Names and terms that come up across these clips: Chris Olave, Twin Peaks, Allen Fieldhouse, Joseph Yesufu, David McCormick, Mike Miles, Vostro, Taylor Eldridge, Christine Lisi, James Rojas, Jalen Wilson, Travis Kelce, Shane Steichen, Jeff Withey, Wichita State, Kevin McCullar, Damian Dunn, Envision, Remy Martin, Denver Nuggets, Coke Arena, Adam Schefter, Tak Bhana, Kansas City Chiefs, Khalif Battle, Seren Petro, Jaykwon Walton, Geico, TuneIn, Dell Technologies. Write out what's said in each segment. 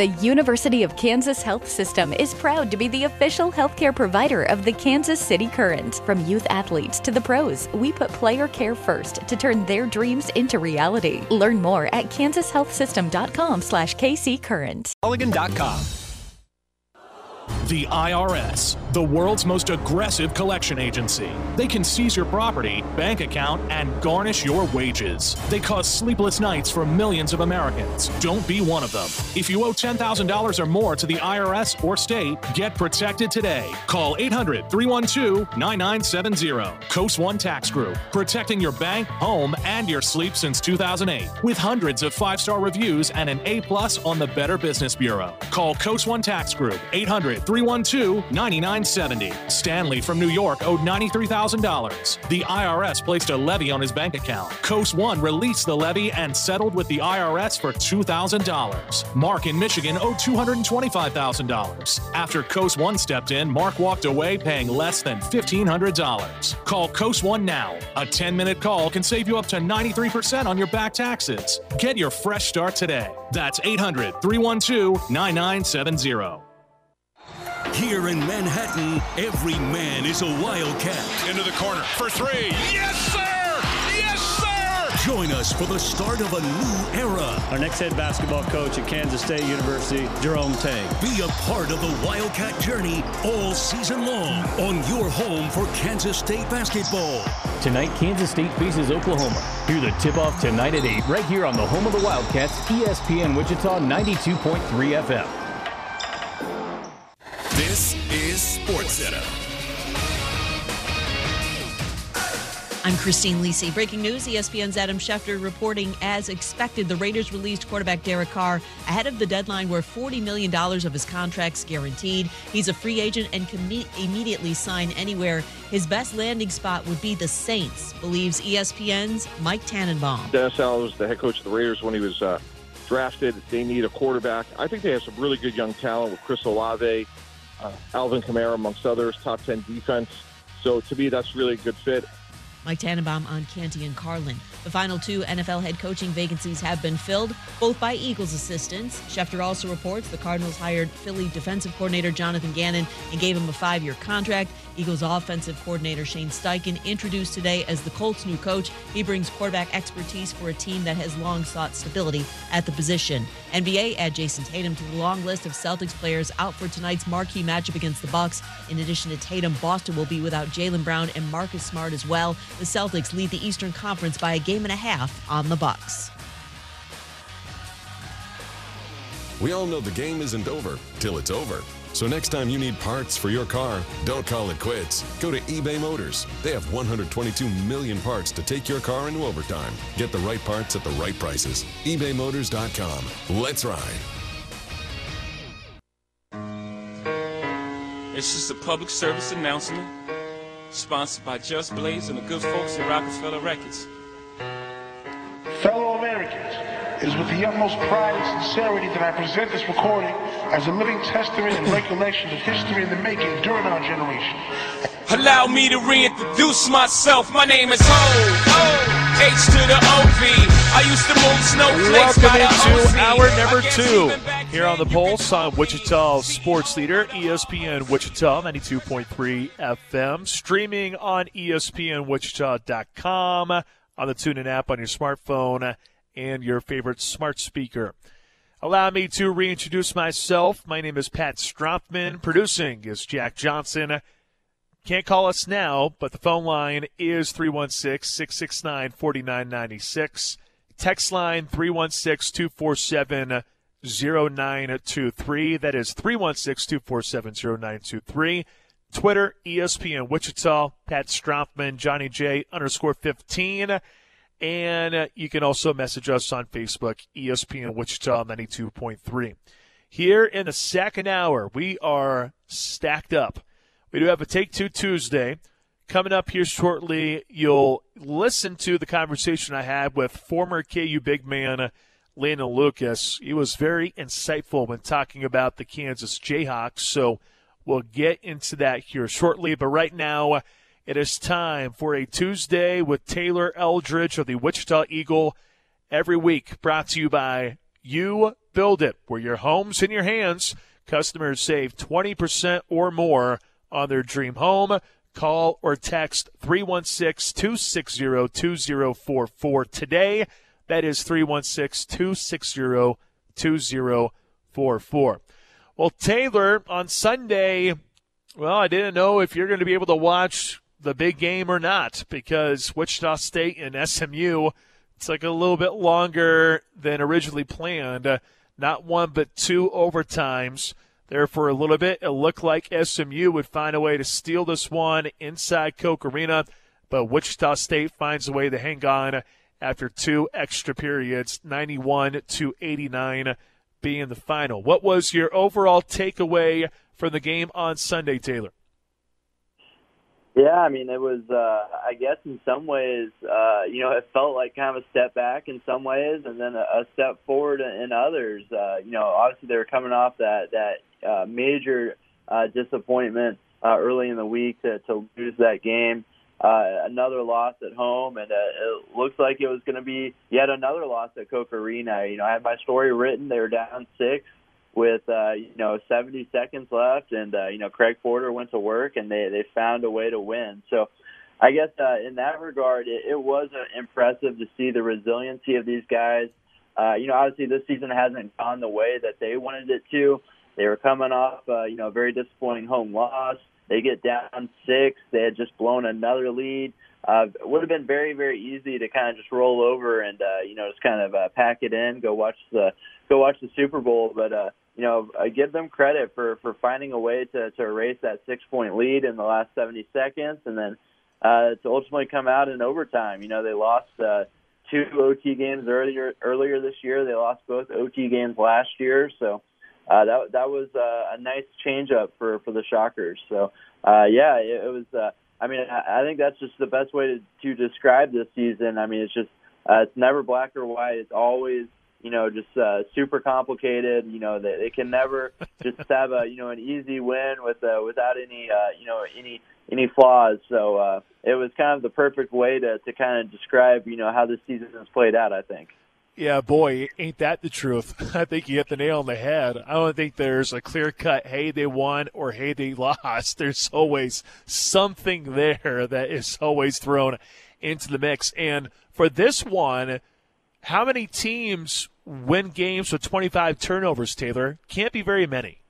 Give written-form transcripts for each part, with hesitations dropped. The University of Kansas Health System is proud to be the official healthcare provider of the Kansas City Current. From youth athletes to the pros, we put player care first to turn their dreams into reality. Learn more at kansashealthsystem.com/KCCurrent. Mulligan.com. The IRS, the world's most aggressive collection agency. They can seize your property, bank account, and garnish your wages. They cause sleepless nights for millions of Americans. Don't be one of them. If you owe $10,000 or more to the IRS or state, get protected today. Call 800-312-9970. Coast One Tax Group, protecting your bank, home, and your sleep since 2008. With hundreds of five-star reviews and an A-plus on the Better Business Bureau. Call Coast One Tax Group, 800-312-9970. Stanley from New York owed $93,000. The IRS placed a levy on his bank account. Coast One released the levy and settled with the IRS for $2,000. Mark in Michigan owed $225,000. After Coast One stepped in, Mark walked away paying less than $1,500. Call Coast One now. A 10-minute call can save you up to 93% on your back taxes. Get your fresh start today. That's 800-312-9970. Here in Manhattan, every man is a Wildcat. Into the corner for three. Yes, sir! Yes, sir! Join us for the start of a new era. Our next head basketball coach at Kansas State University, Jerome Tang. Be a part of the Wildcat journey all season long on your home for Kansas State basketball. Tonight, Kansas State faces Oklahoma. Hear the tip-off tonight at 8, right here on the home of the Wildcats, ESPN Wichita 92.3 FM. This is SportsCenter. I'm Christine Lisi. Breaking news, ESPN's Adam Schefter reporting as expected. The Raiders released quarterback Derek Carr ahead of the deadline where $40 million of his contract's guaranteed. He's a free agent and can immediately sign anywhere. His best landing spot would be the Saints, believes ESPN's Mike Tannenbaum. Dennis Allen was the head coach of the Raiders when he was drafted. They need a quarterback. I think they have some really good young talent with Chris Olave, Alvin Kamara, amongst others, top 10 defense. So to me, that's really a good fit. Mike Tannenbaum on Canty and Carlin. The final two NFL head coaching vacancies have been filled, both by Eagles assistants. Schefter also reports the Cardinals hired Philly defensive coordinator Jonathan Gannon and gave him a 5-year contract. Eagles offensive coordinator Shane Steichen introduced today as the Colts' new coach. He brings quarterback expertise for a team that has long sought stability at the position. NBA add Jason Tatum to the long list of Celtics players out for tonight's marquee matchup against the Bucks. In addition to Tatum, Boston will be without Jaylen Brown and Marcus Smart as well. The Celtics lead the Eastern Conference by a game and a half on the Bucks. We all know the game isn't over till it's over. So next time you need parts for your car, don't call it quits. Go to eBay Motors. They have 122 million parts to take your car into overtime. Get the right parts at the right prices. eBayMotors.com. Let's ride. This is a public service announcement sponsored by Just Blaze and the good folks at Rockefeller Records. Fellow Americans, it is with the utmost pride and sincerity that I present this recording as a living testament and recollection of history in the making during our generation. Allow me to reintroduce myself. My name is O, H to the O-V. I used to move snowflakes by the O-Z. Welcome into hour number 2. Here on The Pulse, I'm Wichita sports leader, ESPN Wichita, 92.3 FM. Streaming on ESPNWichita.com, on the TuneIn app on your smartphone, and your favorite smart speaker. Allow me to reintroduce myself. My name is Pat Stropman. Producing is Jack Johnson. Can't call us now, but the phone line is 316-669-4996. Text line 316-247-4996. 0923. That is 316-247-0923. Twitter, ESPN Wichita, Pat Stropman, Johnny J _15. And you can also message us on Facebook, ESPN Wichita 92.3. Here in the second hour, we are stacked up. We do have a Take Two Tuesday. Coming up here shortly, you'll listen to the conversation I had with former KU big man Landon Lucas. He was very insightful when talking about the Kansas Jayhawks, so we'll get into that here shortly. But right now, it is time for a Tuesday with Taylor Eldridge of the Wichita Eagle every week, brought to you by you, build it. Where your home's in your hands, customers save 20% or more on their dream home. Call or text 316-260-2044 today. That is 316-260-2044. Well, Taylor, on Sunday, well, I didn't know if you're going to be able to watch the big game or not, because Wichita State and SMU took a little bit longer than originally planned. Not one but two overtimes there for a little bit. It looked like SMU would find a way to steal this one inside Coke Arena, but Wichita State finds a way to hang on after two extra periods, 91-89 being the final. What was your overall takeaway from the game on Sunday, Taylor? Yeah, I mean, it was, I guess in some ways, you know, it felt like kind of a step back in some ways and then a step forward in others. You know, obviously they were coming off that major disappointment early in the week to lose that game. Another loss at home, and it looks like it was going to be yet another loss at Coke Arena. You know, I had my story written. They were down 6 with, 70 seconds left, and, Craig Porter went to work, and they found a way to win. So I guess in that regard, it was impressive to see the resiliency of these guys. Obviously this season hasn't gone the way that they wanted it to. They were coming off, a very disappointing home loss. They get down 6. They had just blown another lead. It would have been very, very easy to kind of just roll over and just kind of pack it in, go watch the Super Bowl. But give them credit for finding a way to erase that 6-point lead in the last 70 seconds, and then to ultimately come out in overtime. You know, they lost 2 OT games earlier this year. They lost both OT games last year, so. That was a nice change-up for the Shockers. So, it was I think that's just the best way to describe this season. I mean, it's just it's never black or white. It's always, just super complicated. You know, they can never just have, an easy win without any, any flaws. So it was kind of the perfect way to kind of describe, how this season has played out, I think. Yeah, boy, ain't that the truth. I think you hit the nail on the head. I don't think there's a clear-cut, hey, they won or hey, they lost. There's always something there that is always thrown into the mix. And for this one, how many teams win games with 25 turnovers, Taylor? Can't be very many.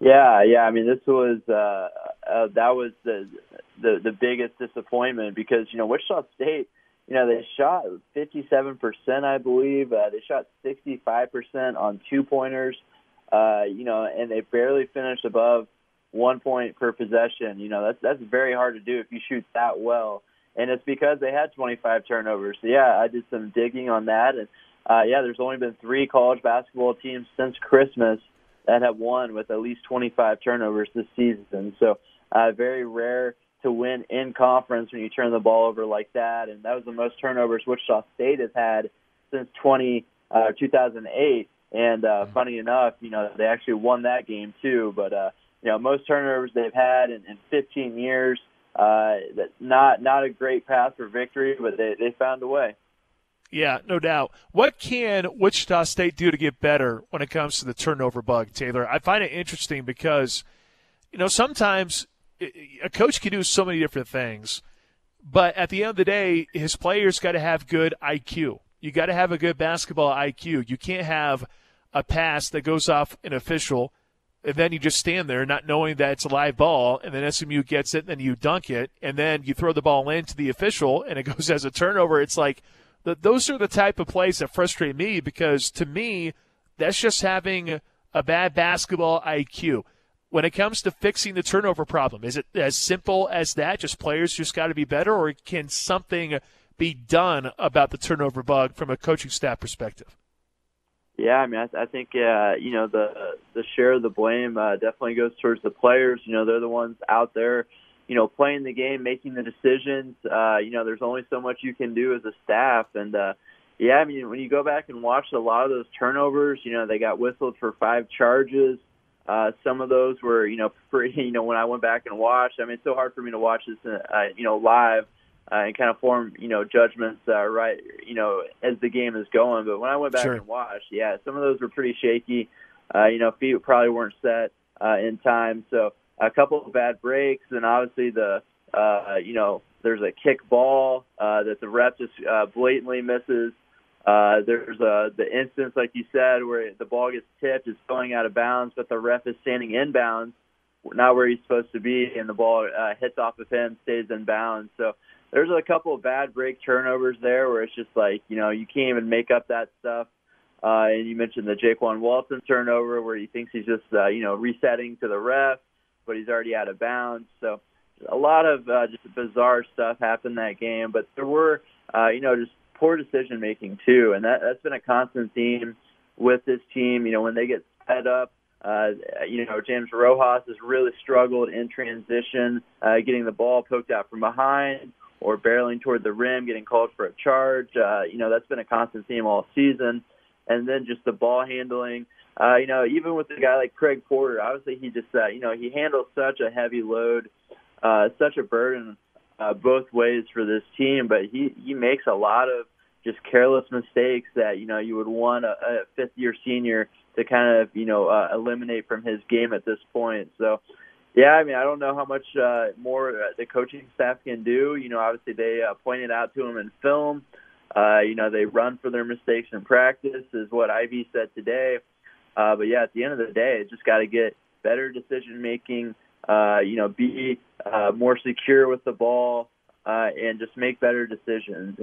Yeah. I mean, this was that was the biggest disappointment because, Wichita State, they shot 57%, I believe. They shot 65% on two-pointers, and they barely finished above 1 point per possession. That's very hard to do if you shoot that well. And it's because they had 25 turnovers. So, I did some digging on that. And, there's only been 3 college basketball teams since Christmas that have won with at least 25 turnovers this season. So, very rare to win in conference when you turn the ball over like that, and that was the most turnovers Wichita State has had since 2008, and funny enough, they actually won that game too, but most turnovers they've had in 15 years, not a great path for victory, but they found a way. Yeah, no doubt. What can Wichita State do to get better when it comes to the turnover bug, Taylor? I find it interesting because, sometimes a coach can do so many different things, but at the end of the day, his players got to have good IQ. You got to have a good basketball IQ. You can't have a pass that goes off an official, and then you just stand there not knowing that it's a live ball, and then SMU gets it, and then you dunk it, and then you throw the ball in to the official, and it goes as a turnover. It's like those are the type of plays that frustrate me because, to me, that's just having a bad basketball IQ. When it comes to fixing the turnover problem, is it as simple as that? Just players just got to be better, or can something be done about the turnover bug from a coaching staff perspective? Yeah, I mean, I think the share of the blame definitely goes towards the players. They're the ones out there, playing the game, making the decisions. There's only so much you can do as a staff, and when you go back and watch a lot of those turnovers, they got whistled for 5 charges. Some of those were, when I went back and watched, I mean, it's so hard for me to watch this, live, and kind of form, judgments right, as the game is going. But when I went back and watched, some of those were pretty shaky. Feet probably weren't set in time. So a couple of bad breaks, and obviously the there's a kick ball that the ref just blatantly misses. There's the instance, like you said, where the ball gets tipped, it's going out of bounds, but the ref is standing inbounds, not where he's supposed to be, and the ball hits off of him, stays in bounds. So there's a couple of bad break turnovers there where it's just like, you can't even make up that stuff. And you mentioned the Jaykwon Walton turnover where he thinks he's just, resetting to the ref, but he's already out of bounds. So a lot of just bizarre stuff happened that game. But there were, just poor decision-making too, and that's been a constant theme with this team. When they get set up, James Rojas has really struggled in transition, getting the ball poked out from behind or barreling toward the rim, getting called for a charge. That's been a constant theme all season. And then just the ball handling. Even with a guy like Craig Porter, obviously he just, he handles such a heavy load, such a burden both ways for this team, but he makes a lot of just careless mistakes that, you would want a fifth-year senior to kind of, eliminate from his game at this point. So, I don't know how much more the coaching staff can do. Obviously they pointed out to him in film. They run for their mistakes in practice is what Ivy said today. At the end of the day, it's just got to get better decision-making, be more secure with the ball, and just make better decisions.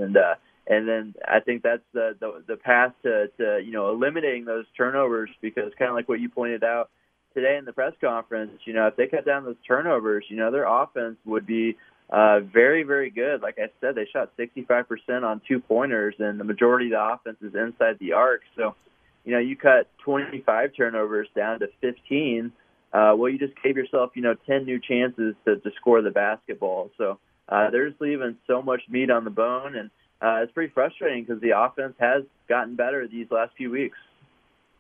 And then I think that's the path to eliminating those turnovers, because kind of like what you pointed out today in the press conference, if they cut down those turnovers, their offense would be very, very good. Like I said, they shot 65% on two-pointers, and the majority of the offense is inside the arc. So, you cut 25 turnovers down to 15. You just gave yourself, 10 new chances to score the basketball. So they're just leaving so much meat on the bone, and it's pretty frustrating because the offense has gotten better these last few weeks.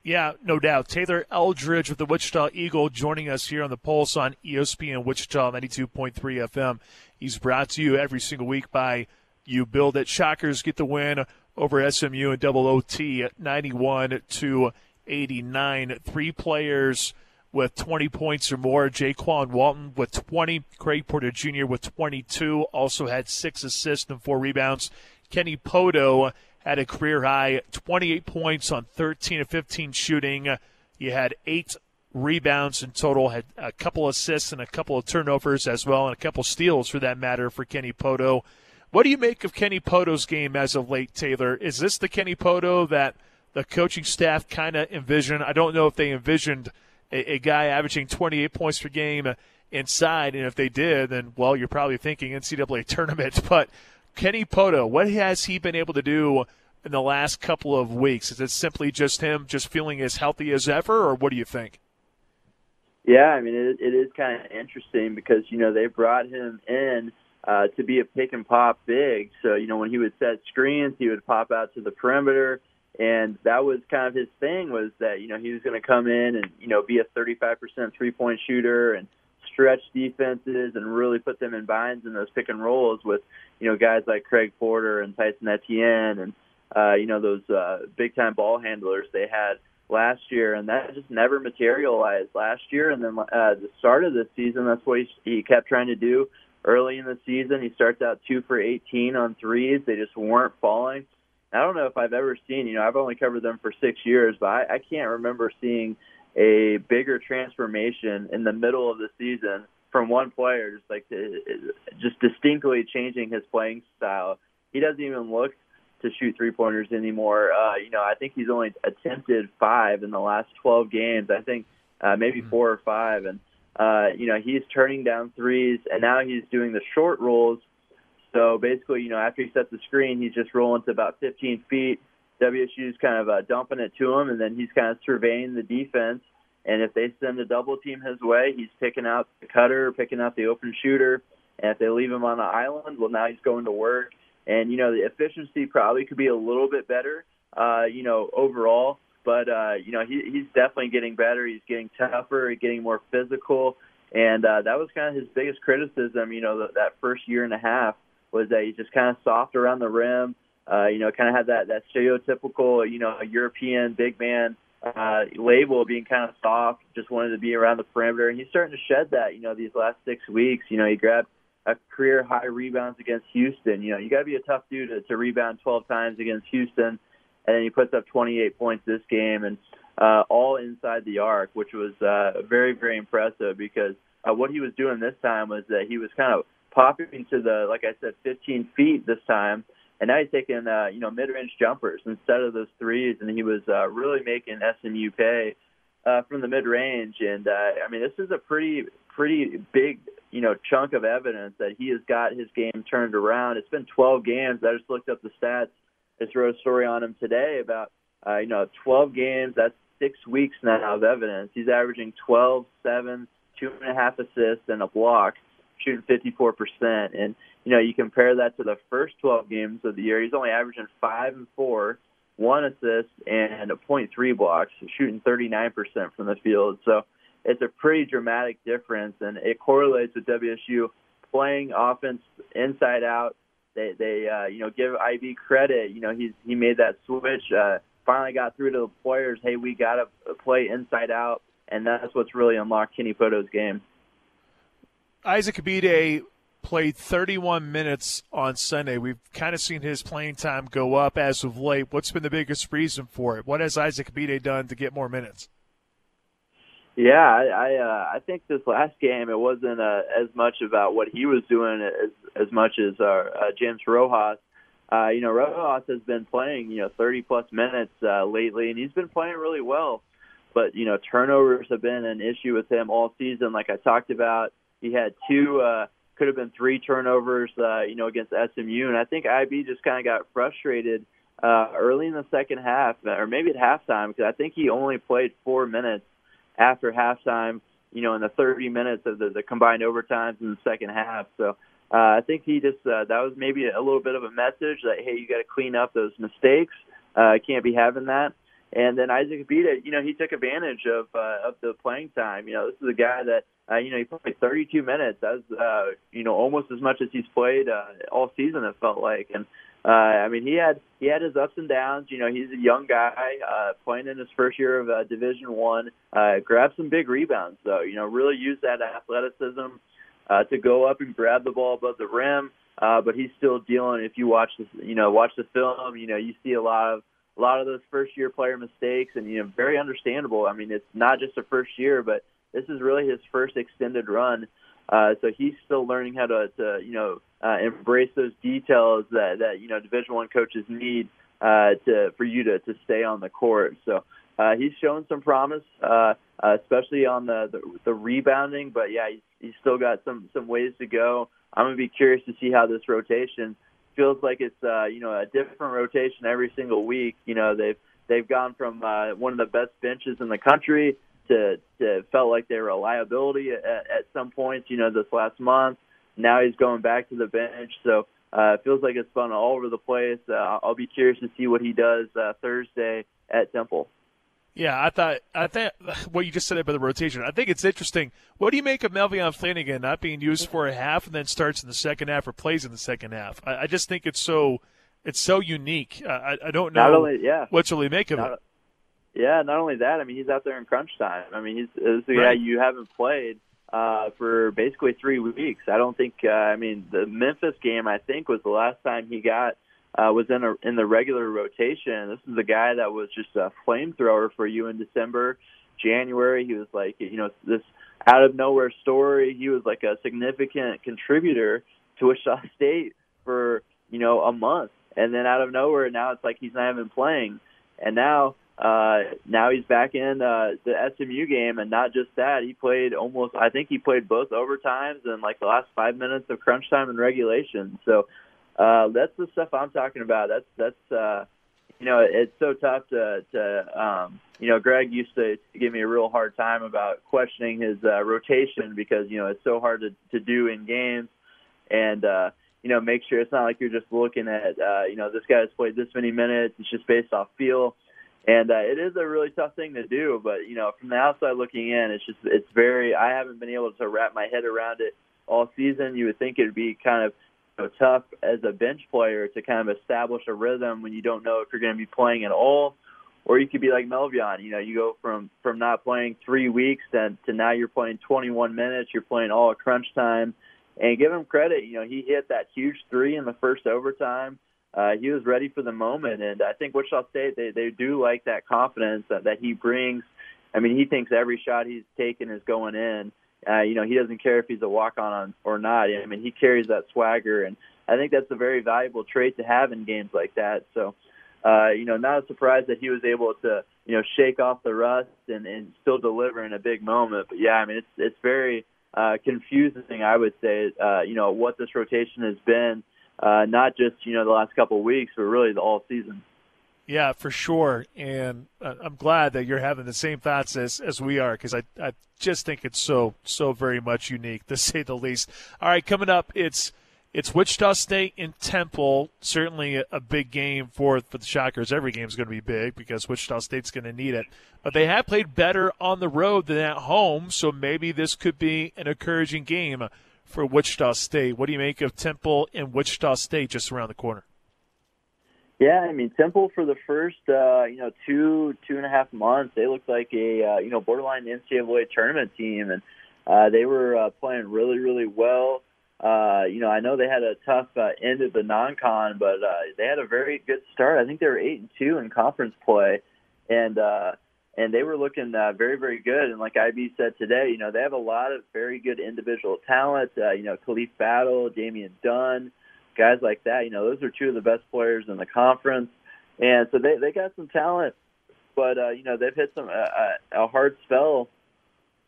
Yeah, no doubt. Taylor Eldridge with the Wichita Eagle joining us here on The Pulse on ESPN Wichita 92.3 FM. He's brought to you every single week by you, Bill, that Shockers get the win over SMU in double OT 91-89. Three players with 20 points or more. Jaykwon Walton with 20. Craig Porter Jr. with 22. Also had 6 assists and 4 rebounds. Kenny Pohto had a career-high 28 points on 13 of 15 shooting. He had 8 rebounds in total, had a couple assists and a couple of turnovers as well, and a couple steals for that matter for Kenny Pohto. What do you make of Kenny Pohto's game as of late, Taylor? Is this the Kenny Pohto that the coaching staff kind of envisioned? I don't know if they envisioned a guy averaging 28 points per game inside, and if they did, then, well, you're probably thinking NCAA tournament, but Kenny Pohto, what has he been able to do in the last couple of weeks? Is it simply just him just feeling as healthy as ever, or what do you think? Yeah, it is kind of interesting because, they brought him in to be a pick-and-pop big. So, when he would set screens, he would pop out to the perimeter, and that was kind of his thing was that, he was going to come in and, be a 35% three-point shooter and stretch defenses and really put them in binds in those pick and rolls with, guys like Craig Porter and Tyson Etienne and, those big-time ball handlers they had last year. And that just never materialized last year. And then the start of the season, that's what he kept trying to do early in the season. He starts out 2 for 18 on threes. They just weren't falling. I don't know if I've ever seen, I've only covered them for 6 years, but I can't remember seeing a bigger transformation in the middle of the season from one player, just distinctly changing his playing style. He doesn't even look to shoot three-pointers anymore. I think he's only attempted 5 in the last 12 games. I think maybe 4 or 5. And, he's turning down threes, and now he's doing the short rolls. So basically, after he sets the screen, he's just rolling to about 15 feet. WSU's kind of dumping it to him, and then he's kind of surveying the defense. And if they send a double team his way, he's picking out the cutter, picking out the open shooter. And if they leave him on the island, well, now he's going to work. And, the efficiency probably could be a little bit better, overall. But, he's definitely getting better. He's getting tougher, getting more physical. And that was kind of his biggest criticism, that first year and a half. was that he's just kind of soft around the rim, kind of had that stereotypical, European big man label, being kind of soft, just wanted to be around the perimeter. And he's starting to shed that, these last 6 weeks. He grabbed a career high rebounds against Houston. You got to be a tough dude to rebound 12 times against Houston. And then he puts up 28 points this game, and all inside the arc, which was very, very impressive, because what he was doing this time was that he was kind of popping to the, like I said, 15 feet this time, and now he's taking, mid-range jumpers instead of those threes, and he was really making SMU pay from the mid-range. And, this is a pretty big, chunk of evidence that he has got his game turned around. It's been 12 games. I just looked up the stats. Just wrote a story on him today about, 12 games. That's 6 weeks now of evidence. He's averaging 12, 7, 2.5 assists, and a block, shooting 54%. And, you compare that to the first 12 games of the year. He's only averaging 5 and 4, 1 assist, and 0.3 blocks, shooting 39% from the field. So it's a pretty dramatic difference, and it correlates with WSU playing offense inside out. They give IB credit. He made that switch, finally got through to the players, hey, we got to play inside out, and that's what's really unlocked Kenny Pohto's game. Isaac Abide played 31 minutes on Sunday. We've kind of seen his playing time go up as of late. What's been the biggest reason for it? What has Isaac Abide done to get more minutes? Yeah, I think this last game it wasn't as much about what he was doing as much as James Rojas. Rojas has been playing 30-plus minutes lately, and he's been playing really well. But turnovers have been an issue with him all season. Like I talked about, he had 2, could have been 3 turnovers, against SMU, and I think IB just kind of got frustrated early in the second half, or maybe at halftime, because I think he only played 4 minutes. After halftime, in the 30 minutes of the combined overtimes in the second half. So I think he just that was maybe a little bit of a message that, hey, you got to clean up those mistakes. Can't be having that. And then Isaac Abide, he took advantage of the playing time. This is a guy that, he played 32 minutes. That was, almost as much as he's played all season, it felt like. And, he had his ups and downs. He's a young guy playing in his first year of Division One. Grabbed some big rebounds, though. Really used that athleticism to go up and grab the ball above the rim. But he's still dealing. If you watch the film, you see a lot of those first year player mistakes, and very understandable. It's not just a first year, but this is really his first extended run. So he's still learning how to embrace those details that Division I coaches need for you to stay on the court. So he's shown some promise, especially on the rebounding. But yeah, he's still got some ways to go. I'm gonna be curious to see how this rotation feels like. It's a different rotation every single week. They've gone from one of the best benches in the country to felt like they were a liability at some points, this last month. Now he's going back to the bench, so it feels like it's fun all over the place. I'll be curious to see what he does Thursday at Temple. Yeah, I thought what you just said about the rotation, I think it's interesting. What do you make of Melvion Flanagan not being used for a half and then starts in the second half or plays in the second half? I just think it's so unique. I don't know what to really make of it. Yeah, not only that, he's out there in crunch time. He's the guy you haven't played for basically 3 weeks. I don't think, the Memphis game, I think, was the last time he got, was in the regular rotation. This is a guy that was just a flamethrower for you in December, January. He was like, this out of nowhere story. He was like a significant contributor to Wichita State for, a month. And then out of nowhere, now it's like he's not even playing. And now he's back in the SMU game, and not just that, he played almost. I think he played both overtimes and like the last 5 minutes of crunch time and regulation. So that's the stuff I'm talking about. It's so tough to Greg used to give me a real hard time about questioning his rotation because it's so hard to do in games, and make sure it's not like you're just looking at this guy has played this many minutes. It's just based off feel. And it is a really tough thing to do, but, from the outside looking in, it's I haven't been able to wrap my head around it all season. You would think it would be kind of so tough as a bench player to kind of establish a rhythm when you don't know if you're going to be playing at all. Or you could be like Melvion, you go from not playing 3 weeks to now you're playing 21 minutes, you're playing all at crunch time. And give him credit, he hit that huge three in the first overtime. He was ready for the moment, and I think Wichita State, they do like that confidence that he brings. I mean, he thinks every shot he's taken is going in. He doesn't care if he's a walk-on or not. I mean, he carries that swagger, and I think that's a very valuable trait to have in games like that. So, not a surprise that he was able to, shake off the rust and still deliver in a big moment. But, yeah, I mean, it's very confusing, I would say, what this rotation has been, not just, the last couple of weeks, but really the whole season. Yeah, for sure. And I'm glad that you're having the same thoughts as we are, because I just think it's so very much unique, to say the least. All right, coming up, it's Wichita State and Temple, certainly a big game for the Shockers. Every game is going to be big because Wichita State's going to need it. But they have played better on the road than at home, so maybe this could be an encouraging game for Wichita State. What do you make of Temple and Wichita State just around the corner? Yeah, I mean, Temple for the first, 2.5 months, they looked like a, borderline NCAA tournament team. And they were playing really, really well. I know they had a tough end of the non-con, but they had a very good start. I think they were 8-2 in conference play, and they were looking very, very good. And like IB said today, they have a lot of very good individual talent. Khalif Battle, Damian Dunn, guys like that. Those are two of the best players in the conference, and so they got some talent. But they've hit some a hard spell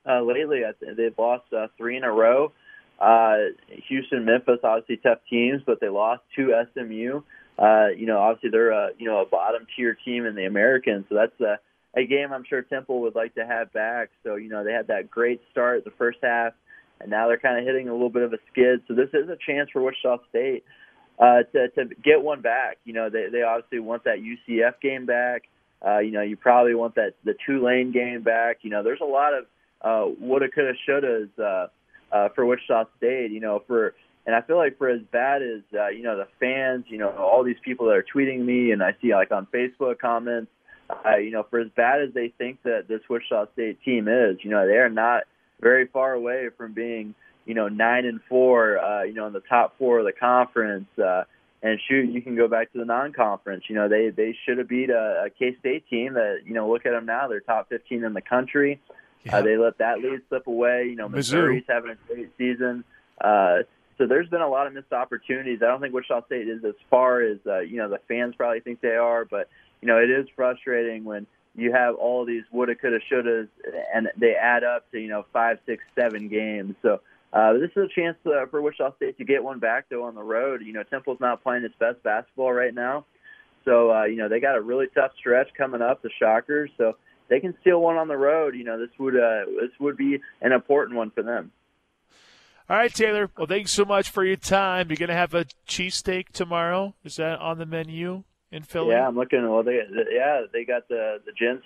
lately. They've lost 3 in a row. Houston, Memphis, obviously tough teams, but they lost to SMU. Obviously they're a bottom tier team in the American, so that's a game I'm sure Temple would like to have back. So they had that great start the first half, and now they're kind of hitting a little bit of a skid. So this is a chance for Wichita State to get one back. They obviously want that UCF game back. You probably want the Tulane game back. There's a lot of woulda, coulda, shouldas. For Wichita State, and I feel like for as bad as, the fans, all these people that are tweeting me and I see like on Facebook comments, for as bad as they think that this Wichita State team is, they are not very far away from being, 9-4, in the top 4 of the conference. And shoot, you can go back to the non-conference. They should have beat a K-State team that, look at them now, they're top 15 in the country. Yeah. They let that lead slip away. Missouri's having a great season. So there's been a lot of missed opportunities. I don't think Wichita State is as far as, the fans probably think they are. But, it is frustrating when you have all these woulda, coulda, shouldas, and they add up to, 5, 6, 7 games. So this is a chance for Wichita State to get one back, though, on the road. Temple's not playing its best basketball right now. So, they got a really tough stretch coming up, the Shockers. So, they can steal one on the road. This would be an important one for them. All right, Taylor. Well, thanks so much for your time. You're going to have a cheesesteak tomorrow. Is that on the menu in Philly? Yeah, I'm looking. Well, they got the Gents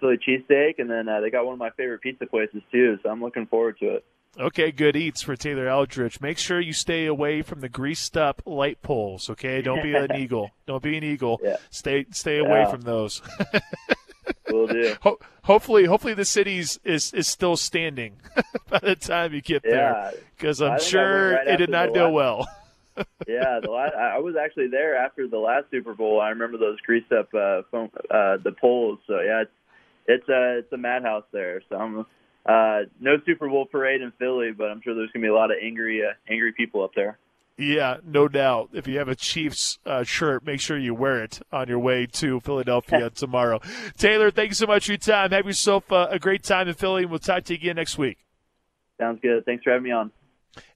Philly cheesesteak, and then they got one of my favorite pizza places too. So I'm looking forward to it. Okay, good eats for Taylor Eldridge. Make sure you stay away from the greased-up light poles. Okay, don't be an eagle. Don't be an eagle. Yeah. Stay away from those. Will do. Hopefully the city is still standing by the time you get there, because I'm sure it did not go well. Yeah, I was actually there after the last Super Bowl. I remember those greased up the poles. So yeah, it's a madhouse there. So I'm no Super Bowl parade in Philly, but I'm sure there's gonna be a lot of angry people up there. Yeah, no doubt. If you have a Chiefs shirt, make sure you wear it on your way to Philadelphia tomorrow. Taylor, thank you so much for your time. Have yourself a great time in Philly, and we'll talk to you again next week. Sounds good. Thanks for having me on.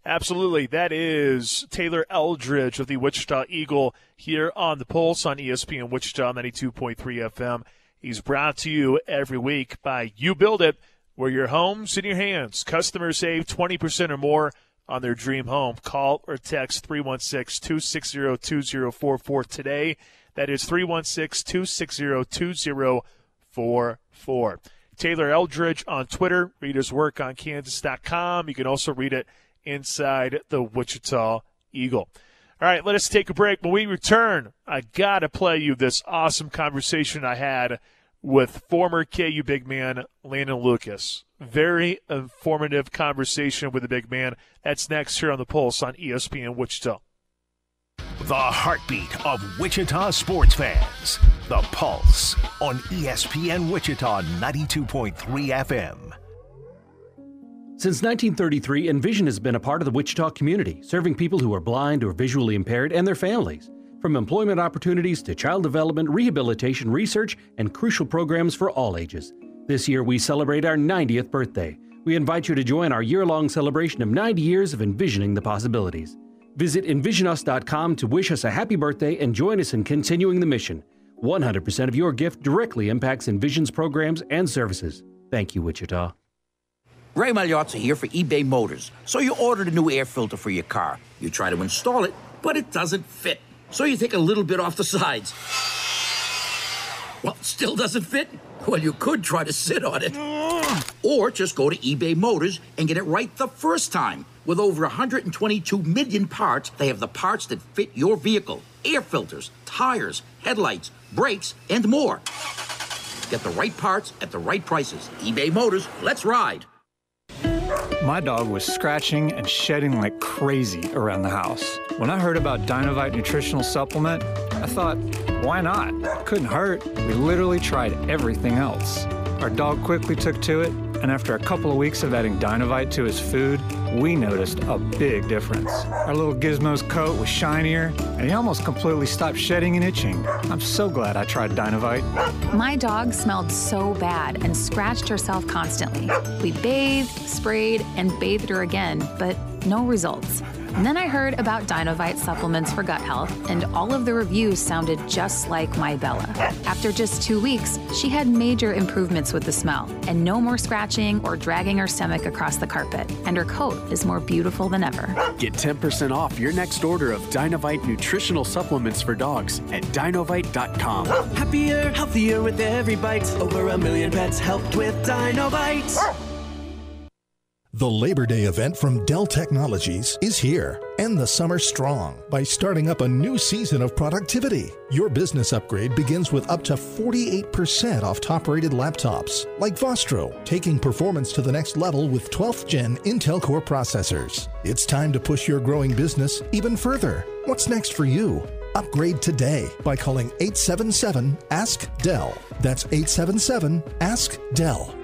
Absolutely. That is Taylor Eldridge of the Wichita Eagle here on The Pulse on ESPN Wichita 92.3 FM. He's brought to you every week by You Build It, where your home's in your hands. Customers save 20% or more on their dream home. Call or text 316-260-2044 today. That is 316-260-2044. Taylor Eldridge on Twitter. Read his work on Kansas.com. You can also read it inside the Wichita Eagle. All right, let us take a break. When we return, I got to play you this awesome conversation I had with former KU big man Landon Lucas. Very informative conversation with the big man. That's next here on The Pulse on ESPN Wichita. The heartbeat of Wichita sports fans. The Pulse on ESPN Wichita 92.3 FM. Since 1933, Envision has been a part of the Wichita community, serving people who are blind or visually impaired and their families. From employment opportunities to child development, rehabilitation, research, and crucial programs for all ages. This year, we celebrate our 90th birthday. We invite you to join our year-long celebration of 90 years of envisioning the possibilities. Visit EnvisionUs.com to wish us a happy birthday and join us in continuing the mission. 100% of your gift directly impacts Envision's programs and services. Thank you, Wichita. Ray Magliozza here for eBay Motors. So you ordered a new air filter for your car. You try to install it, but it doesn't fit. So you take a little bit off the sides. Well, still doesn't fit? Well, you could try to sit on it. Or just go to eBay Motors and get it right the first time. With over 122 million parts, they have the parts that fit your vehicle. Air filters, tires, headlights, brakes, and more. Get the right parts at the right prices. eBay Motors, let's ride. My dog was scratching and shedding like crazy around the house. When I heard about Dynovite Nutritional Supplement, I thought, why not? It couldn't hurt. We literally tried everything else. Our dog quickly took to it, and after a couple of weeks of adding Dynovite to his food, we noticed a big difference. Our little Gizmo's coat was shinier, and he almost completely stopped shedding and itching. I'm so glad I tried Dynovite. My dog smelled so bad and scratched herself constantly. We bathed, sprayed, and bathed her again, but no results. And then I heard about Dynovite supplements for gut health, and all of the reviews sounded just like my Bella. After just 2 weeks, she had major improvements with the smell, and no more scratching or dragging her stomach across the carpet, and her coat is more beautiful than ever. Get 10% off your next order of Dynovite nutritional supplements for dogs at Dynovite.com. Happier, healthier with every bite. Over 1 million pets helped with Dynovite. The Labor Day event from Dell Technologies is here. End the summer strong by starting up a new season of productivity. Your business upgrade begins with up to 48% off top-rated laptops, like Vostro, taking performance to the next level with 12th Gen Intel Core processors. It's time to push your growing business even further. What's next for you? Upgrade today by calling 877-ASK-DELL. That's 877-ASK-DELL.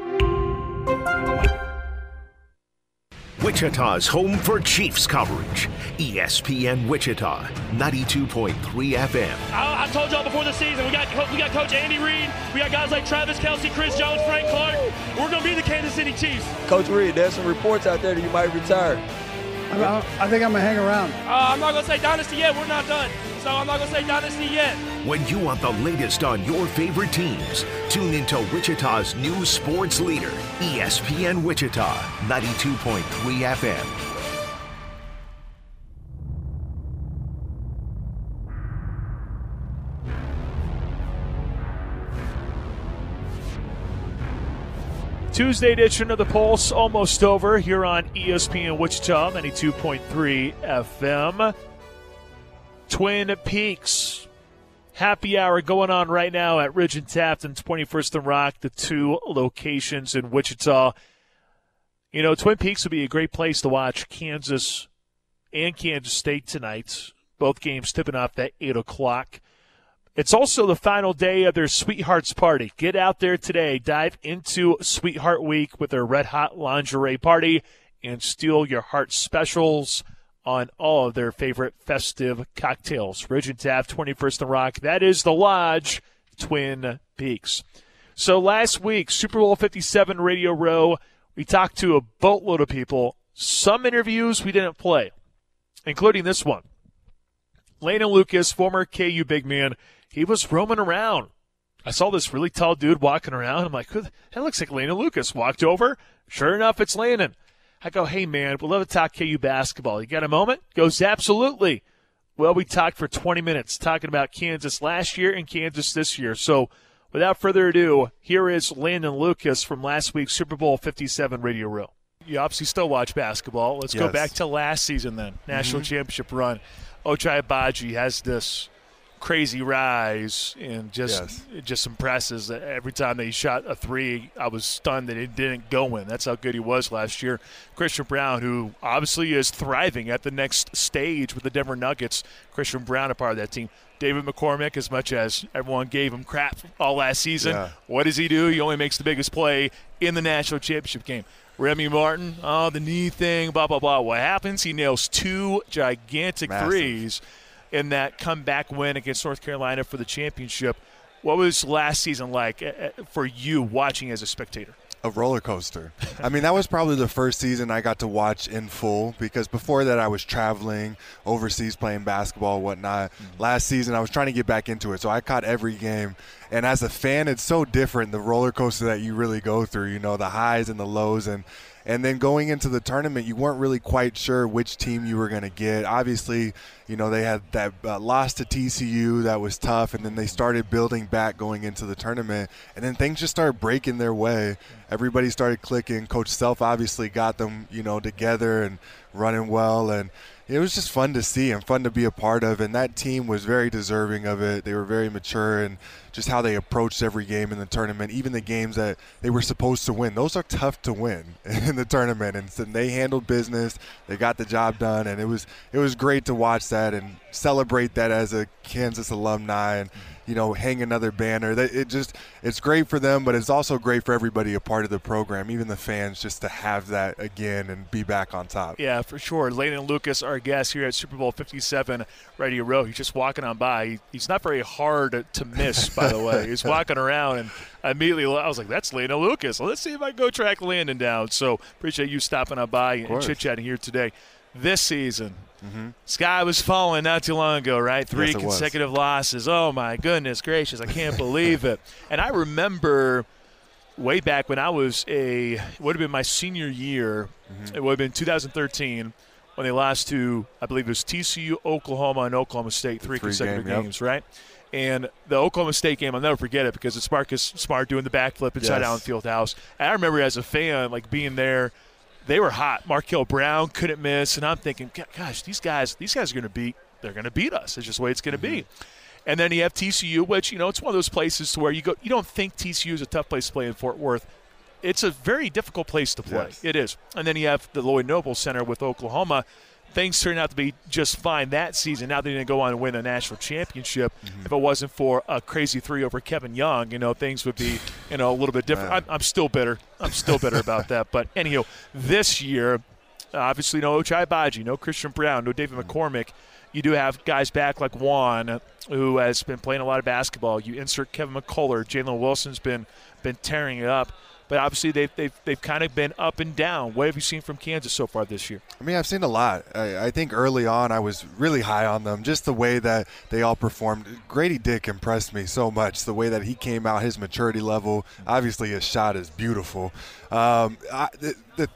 Wichita's home for Chiefs coverage. ESPN Wichita, 92.3 FM. I told y'all before the season, we got Coach Andy Reid, we got guys like Travis Kelce, Chris Jones, Frank Clark. We're going to be the Kansas City Chiefs. Coach Reid, there's some reports out there that you might retire. I think I'm going to hang around. I'm not going to say dynasty yet. We're not done. So I'm not going to say dynasty yet. When you want the latest on your favorite teams, tune into Wichita's new sports leader, ESPN Wichita, 92.3 FM. Tuesday edition of The Pulse almost over here on ESPN Wichita, 92.3 FM. Twin Peaks. Happy hour going on right now at Ridge and Taft and 21st and Rock, the two locations in Wichita. You know, Twin Peaks would be a great place to watch Kansas and Kansas State tonight. Both games tipping off at 8 o'clock. It's also the final day of their Sweethearts Party. Get out there today. Dive into Sweetheart Week with their Red Hot Lingerie Party and steal your heart specials on all of their favorite festive cocktails. Ridge and Taft, 21st and Rock. That is the Lodge, Twin Peaks. So last week, Super Bowl 57 Radio Row, we talked to a boatload of people. Some interviews we didn't play, including this one. Landon Lucas, former KU big man, he was roaming around. I saw this really tall dude walking around. I'm like, that looks like Landon Lucas. Walked over. Sure enough, it's Landon. I go, hey, man, we'd love to talk KU basketball. You got a moment? Goes, absolutely. Well, we talked for 20 minutes talking about Kansas last year and Kansas this year. So without further ado, here is Landon Lucas from last week's Super Bowl 57 Radio Row. you obviously still watch basketball. Let's go back to last season then, national championship run. Ochai Agbaji has this crazy rise and it just impresses. Every time that he shot a three, I was stunned that it didn't go in. That's how good he was last year. Christian Brown, who obviously is thriving at the next stage with the Denver Nuggets. Christian Brown, a part of that team. David McCormick, as much as everyone gave him crap all last season, what does he do? He only makes the biggest play in the national championship game. Remy Martin, oh, the knee thing, blah, blah, blah. What happens? He nails two gigantic threes in that comeback win against North Carolina for the championship. What was last season like for you watching as a spectator? A roller coaster. I mean, that was probably the first season I got to watch in full, because before that I was traveling overseas playing basketball and whatnot. Last season I was trying to get back into it, so I caught every game. And as a fan, it's so different, the roller coaster that you really go through, you know, the highs and the lows. And then going into the tournament, you weren't really quite sure which team you were going to get. Obviously, you know, they had that loss to TCU that was tough, and then they started building back going into the tournament. And then things just started breaking their way. Everybody started clicking. Coach Self obviously got them, you know, together and running well. And it was just fun to see and fun to be a part of. And that team was very deserving of it. They were very mature, and just how they approached every game in the tournament, even the games that they were supposed to win. Those are tough to win in the tournament, and so they handled business. They got the job done, and it was great to watch that and celebrate that as a Kansas alumni and, you know, hang another banner. It's great for them, but it's also great for everybody a part of the program, even the fans, just to have that again and be back on top. Yeah, for sure. Landon Lucas, our guest here at Super Bowl 57 Radio Row, he's just walking on by. He's not very hard to miss, by the way. He's walking around, and immediately I was like, that's Landon Lucas. Let's see if I can go track Landon down. So appreciate you stopping on by and chit-chatting here today. This season, sky was falling not too long ago, right? Three consecutive losses. Oh, my goodness gracious. I can't believe it. And I remember way back when I was it would have been my senior year. It would have been 2013 when they lost to, I believe it was TCU, Oklahoma, and Oklahoma State, three consecutive games, right? And the Oklahoma State game, I'll never forget it, because it's Marcus Smart doing the backflip inside Allen Fieldhouse. And I remember as a fan, like, being there. They were hot. Markelle Brown couldn't miss, and I'm thinking, gosh, these guys are going to beat. They're going to beat us. It's just the way it's going to be. And then you have TCU, which, you know, it's one of those places to where you go. You don't think TCU is a tough place to play in Fort Worth. It's a very difficult place to play. Yes. It is. And then you have the Lloyd Noble Center with Oklahoma. Things turned out to be just fine that season. Now they didn't go on and win a national championship. If it wasn't for a crazy three over Kevin Young, you know, things would be, you know, a little bit different. I'm still bitter. I'm still bitter about that. But, anyhow, this year, obviously no Ochai Agbaji, no Christian Brown, no David McCormick. You do have guys back like Juan, who has been playing a lot of basketball. You insert Kevin McCullar. Jalen Wilson's been tearing it up. But obviously, they've kind of been up and down. What have you seen from Kansas so far this year? I mean, I've seen a lot. I think early on I was really high on them, just the way that they all performed. Grady Dick impressed me so much, the way that he came out, his maturity level. Obviously, his shot is beautiful. The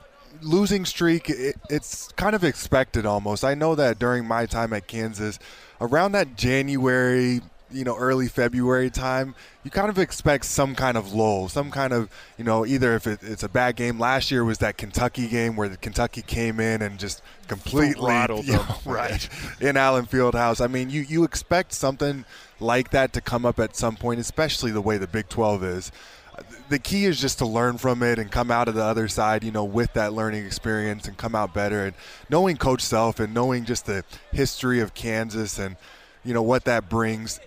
losing streak, it's kind of expected almost. I know that during my time at Kansas, around that January, you know, early February time, you kind of expect some kind of lull, some kind of, you know, either if it's a bad game. Last year was that Kentucky game where Kentucky came in and just completely rattled them, right, in Allen Fieldhouse. I mean, you expect something like that to come up at some point, especially the way the Big 12 is. The key is just to learn from it and come out of the other side, you know, with that learning experience and come out better. And knowing Coach Self and knowing just the history of Kansas and, you know, what that brings,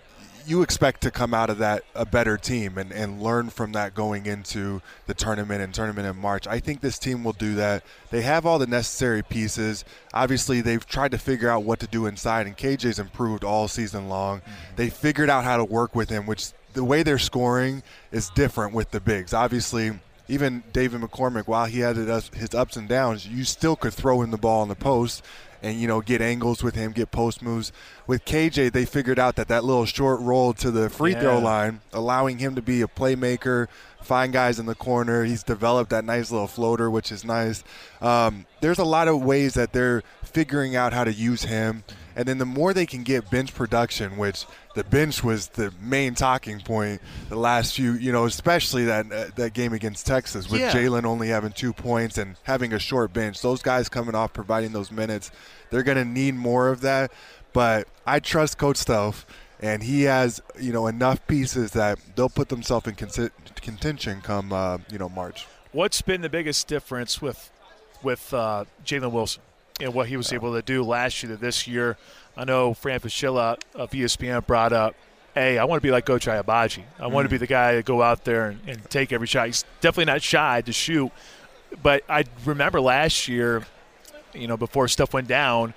you expect to come out of that a better team and learn from that going into the tournament in March. I think this team will do that. They have all the necessary pieces. Obviously, they've tried to figure out what to do inside, and KJ's improved all season long. They figured out how to work with him, which the way they're scoring is different with the bigs. Obviously, even David McCormick, while he had his ups and downs, you still could throw him the ball in the post and, you know, get angles with him, get post moves. With KJ, they figured out that little short roll to the free throw line, allowing him to be a playmaker, find guys in the corner. He's developed that nice little floater, which is nice. There's a lot of ways that they're figuring out how to use him. And then the more they can get bench production, which the bench was the main talking point the last few, especially that game against Texas with Jalen only having 2 points and having a short bench. Those guys coming off providing those minutes, they're going to need more of that. But I trust Coach Stouff, and he has, enough pieces that they'll put themselves in contention come, March. What's been the biggest difference with Jalen Wilson and what he was able to do last year to this year? I know Fran Fischilla of ESPN brought up, hey, I want to be like Ochai Agbaji. I want to be the guy to go out there and take every shot. He's definitely not shy to shoot. But I remember last year, before stuff went down,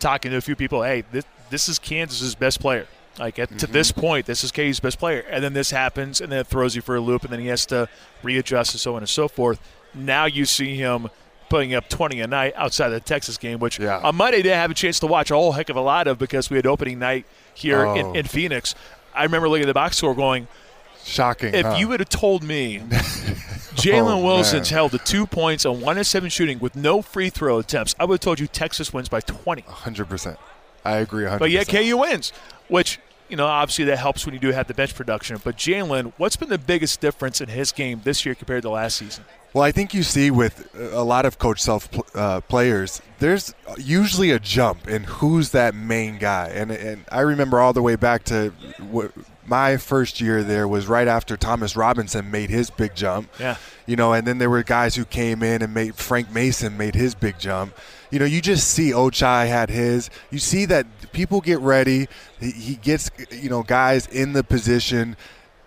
talking to a few people, hey, this is Kansas's best player. Like, to this point, this is KU's best player. And then this happens, and then it throws you for a loop, and then he has to readjust and so on and so forth. Now you see him putting up 20 a night outside of the Texas game, which on Monday didn't have a chance to watch a whole heck of a lot of because we had opening night here in Phoenix. I remember looking at the box score going, shocking. If you would have told me Jalen Wilson's held to 2 points on 1-of-7 shooting with no free throw attempts, I would have told you Texas wins by 20. 100%. I agree 100%. But yet KU wins, which, obviously that helps when you do have the bench production. But Jalen, what's been the biggest difference in his game this year compared to last season? Well, I think you see with a lot of Coach Stouff players, there's usually a jump in who's that main guy. And I remember all the way back to my first year there was right after Thomas Robinson made his big jump. Yeah. And then there were guys who came in and Frank Mason made his big jump. You just see Ochai had his. You see that people get ready. He gets, guys in the position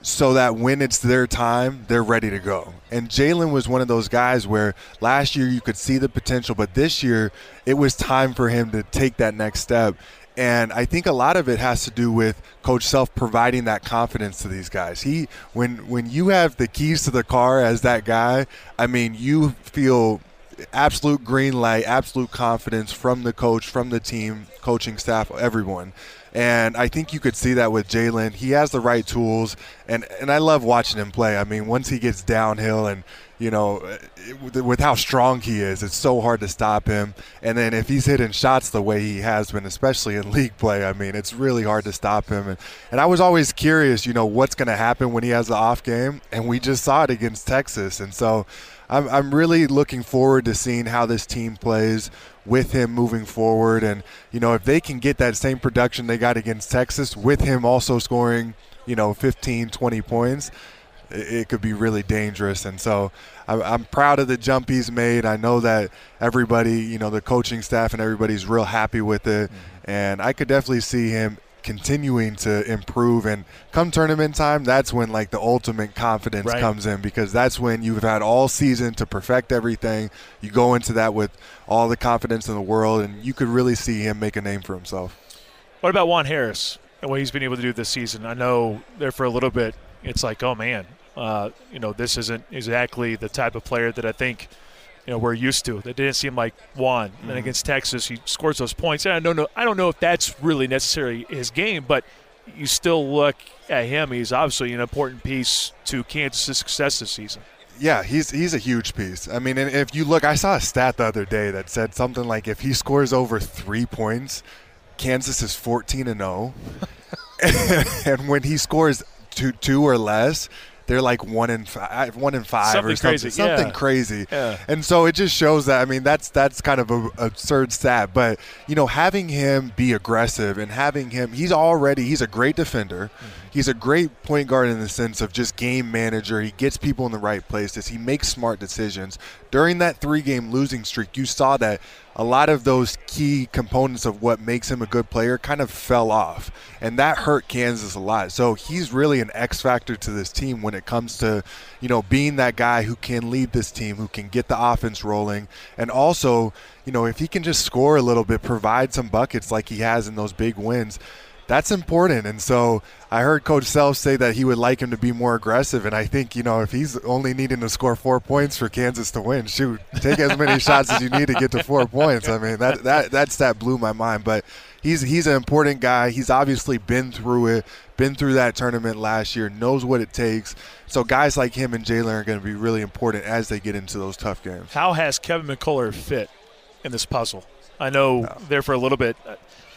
so that when it's their time, they're ready to go. And Jalen was one of those guys where last year you could see the potential, but this year it was time for him to take that next step. And I think a lot of it has to do with Coach Stouff providing that confidence to these guys. When you have the keys to the car as that guy, you feel absolute green light, absolute confidence from the coach, from the team, coaching staff, everyone. And I think you could see that with Jalen. He has the right tools, and I love watching him play. Once he gets downhill and, with how strong he is, it's so hard to stop him. And then if he's hitting shots the way he has been, especially in league play, it's really hard to stop him. And I was always curious, what's going to happen when he has the off game, and we just saw it against Texas. And so I'm really looking forward to seeing how this team plays with him moving forward. And, if they can get that same production they got against Texas with him also scoring, 15, 20 points, it could be really dangerous. And so I'm proud of the jump he's made. I know that everybody, the coaching staff and everybody's real happy with it. And I could definitely see him continuing to improve, and come tournament time, that's when the ultimate confidence comes in, because that's when you've had all season to perfect everything. You go into that with all the confidence in the world, and you could really see him make a name for himself. What about Juan Harris and what he's been able to do this season? I know there for a little bit it's like, oh man, this isn't exactly the type of player that I think we're used to. That didn't seem like Juan. And then against Texas, he scores those points. And I don't know if that's really necessarily his game, but you still look at him. He's obviously an important piece to Kansas' success this season. Yeah, he's a huge piece. And if you look, I saw a stat the other day that said something like if he scores over 3 points, Kansas is 14-0. And when he scores two or less, they're like 1 in 5 something or something crazy. Yeah. And so it just shows that that's kind of an absurd stat, but having him be aggressive and having him, he's a great defender. He's a great point guard in the sense of just game manager. He gets people in the right places. He makes smart decisions. During that 3-game losing streak, you saw that a lot of those key components of what makes him a good player kind of fell off, and that hurt Kansas a lot. So he's really an X factor to this team when it comes to, being that guy who can lead this team, who can get the offense rolling, and also, if he can just score a little bit, provide some buckets like he has in those big wins. That's important. And so I heard Coach Stouff say that he would like him to be more aggressive. And I think, if he's only needing to score 4 points for Kansas to win, shoot, take as many shots as you need to get to 4 points. That stat blew my mind. But he's an important guy. He's obviously been through it, been through that tournament last year, knows what it takes. So guys like him and Jalen are going to be really important as they get into those tough games. How has Kevin McCullar fit in this puzzle? I know there for a little bit.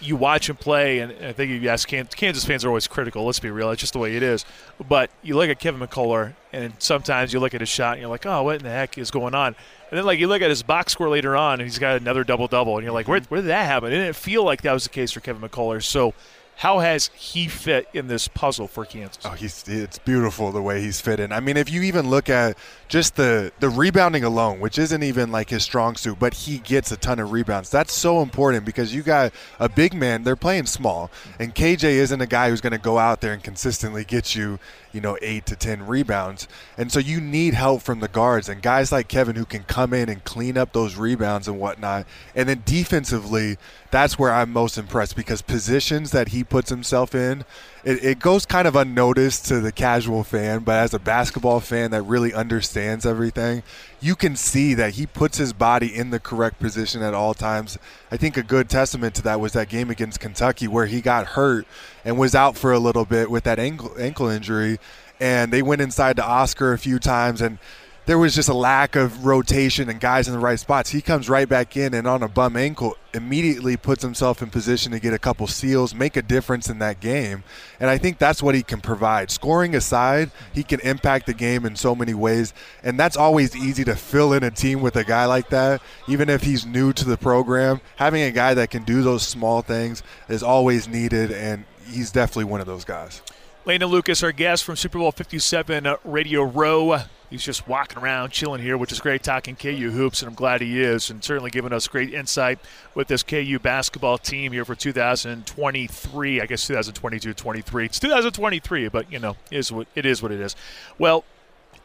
You watch him play, and I think you ask Kansas fans are always critical. Let's be real. That's just the way it is. But you look at Kevin McCullar, and sometimes you look at his shot, and you're like, oh, what in the heck is going on? And then, like, you look at his box score later on, and he's got another double-double, and you're like, where did that happen? It didn't feel like that was the case for Kevin McCullar. So how has he fit in this puzzle for Kansas? Oh, it's beautiful the way he's fit in. I mean, if you even look at just the rebounding alone, which isn't even like his strong suit, but he gets a ton of rebounds. That's so important because you got a big man. They're playing small, and KJ isn't a guy who's going to go out there and consistently get you, 8 to 10 rebounds. And so you need help from the guards and guys like Kevin who can come in and clean up those rebounds and whatnot. And then defensively, that's where I'm most impressed because positions that he puts himself in, it goes kind of unnoticed to the casual fan, but as a basketball fan that really understands everything, you can see that he puts his body in the correct position at all times. I think a good testament to that was that game against Kentucky where he got hurt and was out for a little bit with that ankle injury, and they went inside to Oscar a few times, and there was just a lack of rotation and guys in the right spots. He comes right back in and on a bum ankle immediately puts himself in position to get a couple steals, make a difference in that game. And I think that's what he can provide. Scoring aside, he can impact the game in so many ways. And that's always easy to fill in a team with a guy like that. Even if he's new to the program, having a guy that can do those small things is always needed. And he's definitely one of those guys. Landon Lucas, our guest from Super Bowl 57 Radio Row. He's just walking around, chilling here, which is great, talking KU hoops, and I'm glad he is, and certainly giving us great insight with this KU basketball team here for 2023. I guess 2022-23. It's 2023, but, it is what it is. Well,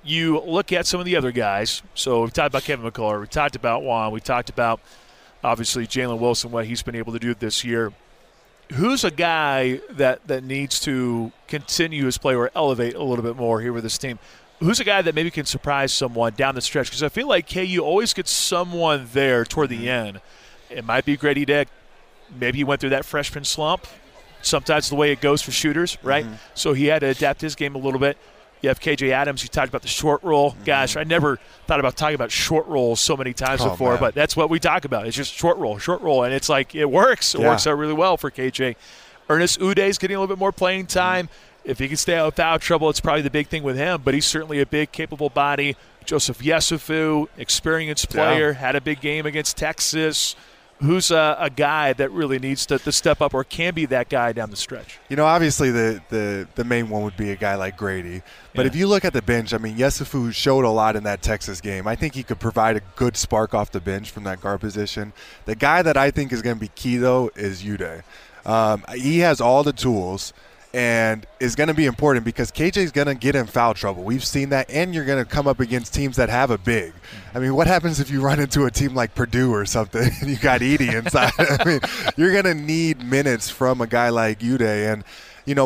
you look at some of the other guys. So we talked about Kevin McCullar. We talked about Juan. We talked about, obviously, Jalen Wilson, what he's been able to do this year. Who's a guy that needs to continue his play or elevate a little bit more here with this team? Who's a guy that maybe can surprise someone down the stretch? Because I feel like KU always gets someone there toward the end. It might be Grady Dick. Maybe he went through that freshman slump. Sometimes the way it goes for shooters, right? Mm-hmm. So he had to adapt his game a little bit. You have KJ Adams. You talked about the short roll. Mm-hmm. Gosh, I never thought about talking about short rolls so many times before, man. But that's what we talk about. It's just short roll. And it's like it works. It works out really well for KJ. Ernest Udeh is getting a little bit more playing time. Mm-hmm. If he can stay out without trouble, it's probably the big thing with him. But he's certainly a big, capable body. Joseph Yesufu, experienced player, had a big game against Texas. Who's a guy that really needs to step up or can be that guy down the stretch? Obviously the main one would be a guy like Grady. But if you look at the bench, Yesufu showed a lot in that Texas game. I think he could provide a good spark off the bench from that guard position. The guy that I think is going to be key, though, is Udeh. He has all the tools. And is going to be important because KJ's going to get in foul trouble. We've seen that, and you're going to come up against teams that have a big. What happens if you run into a team like Purdue or something and you got Edie inside? You're going to need minutes from a guy like Udeh. And,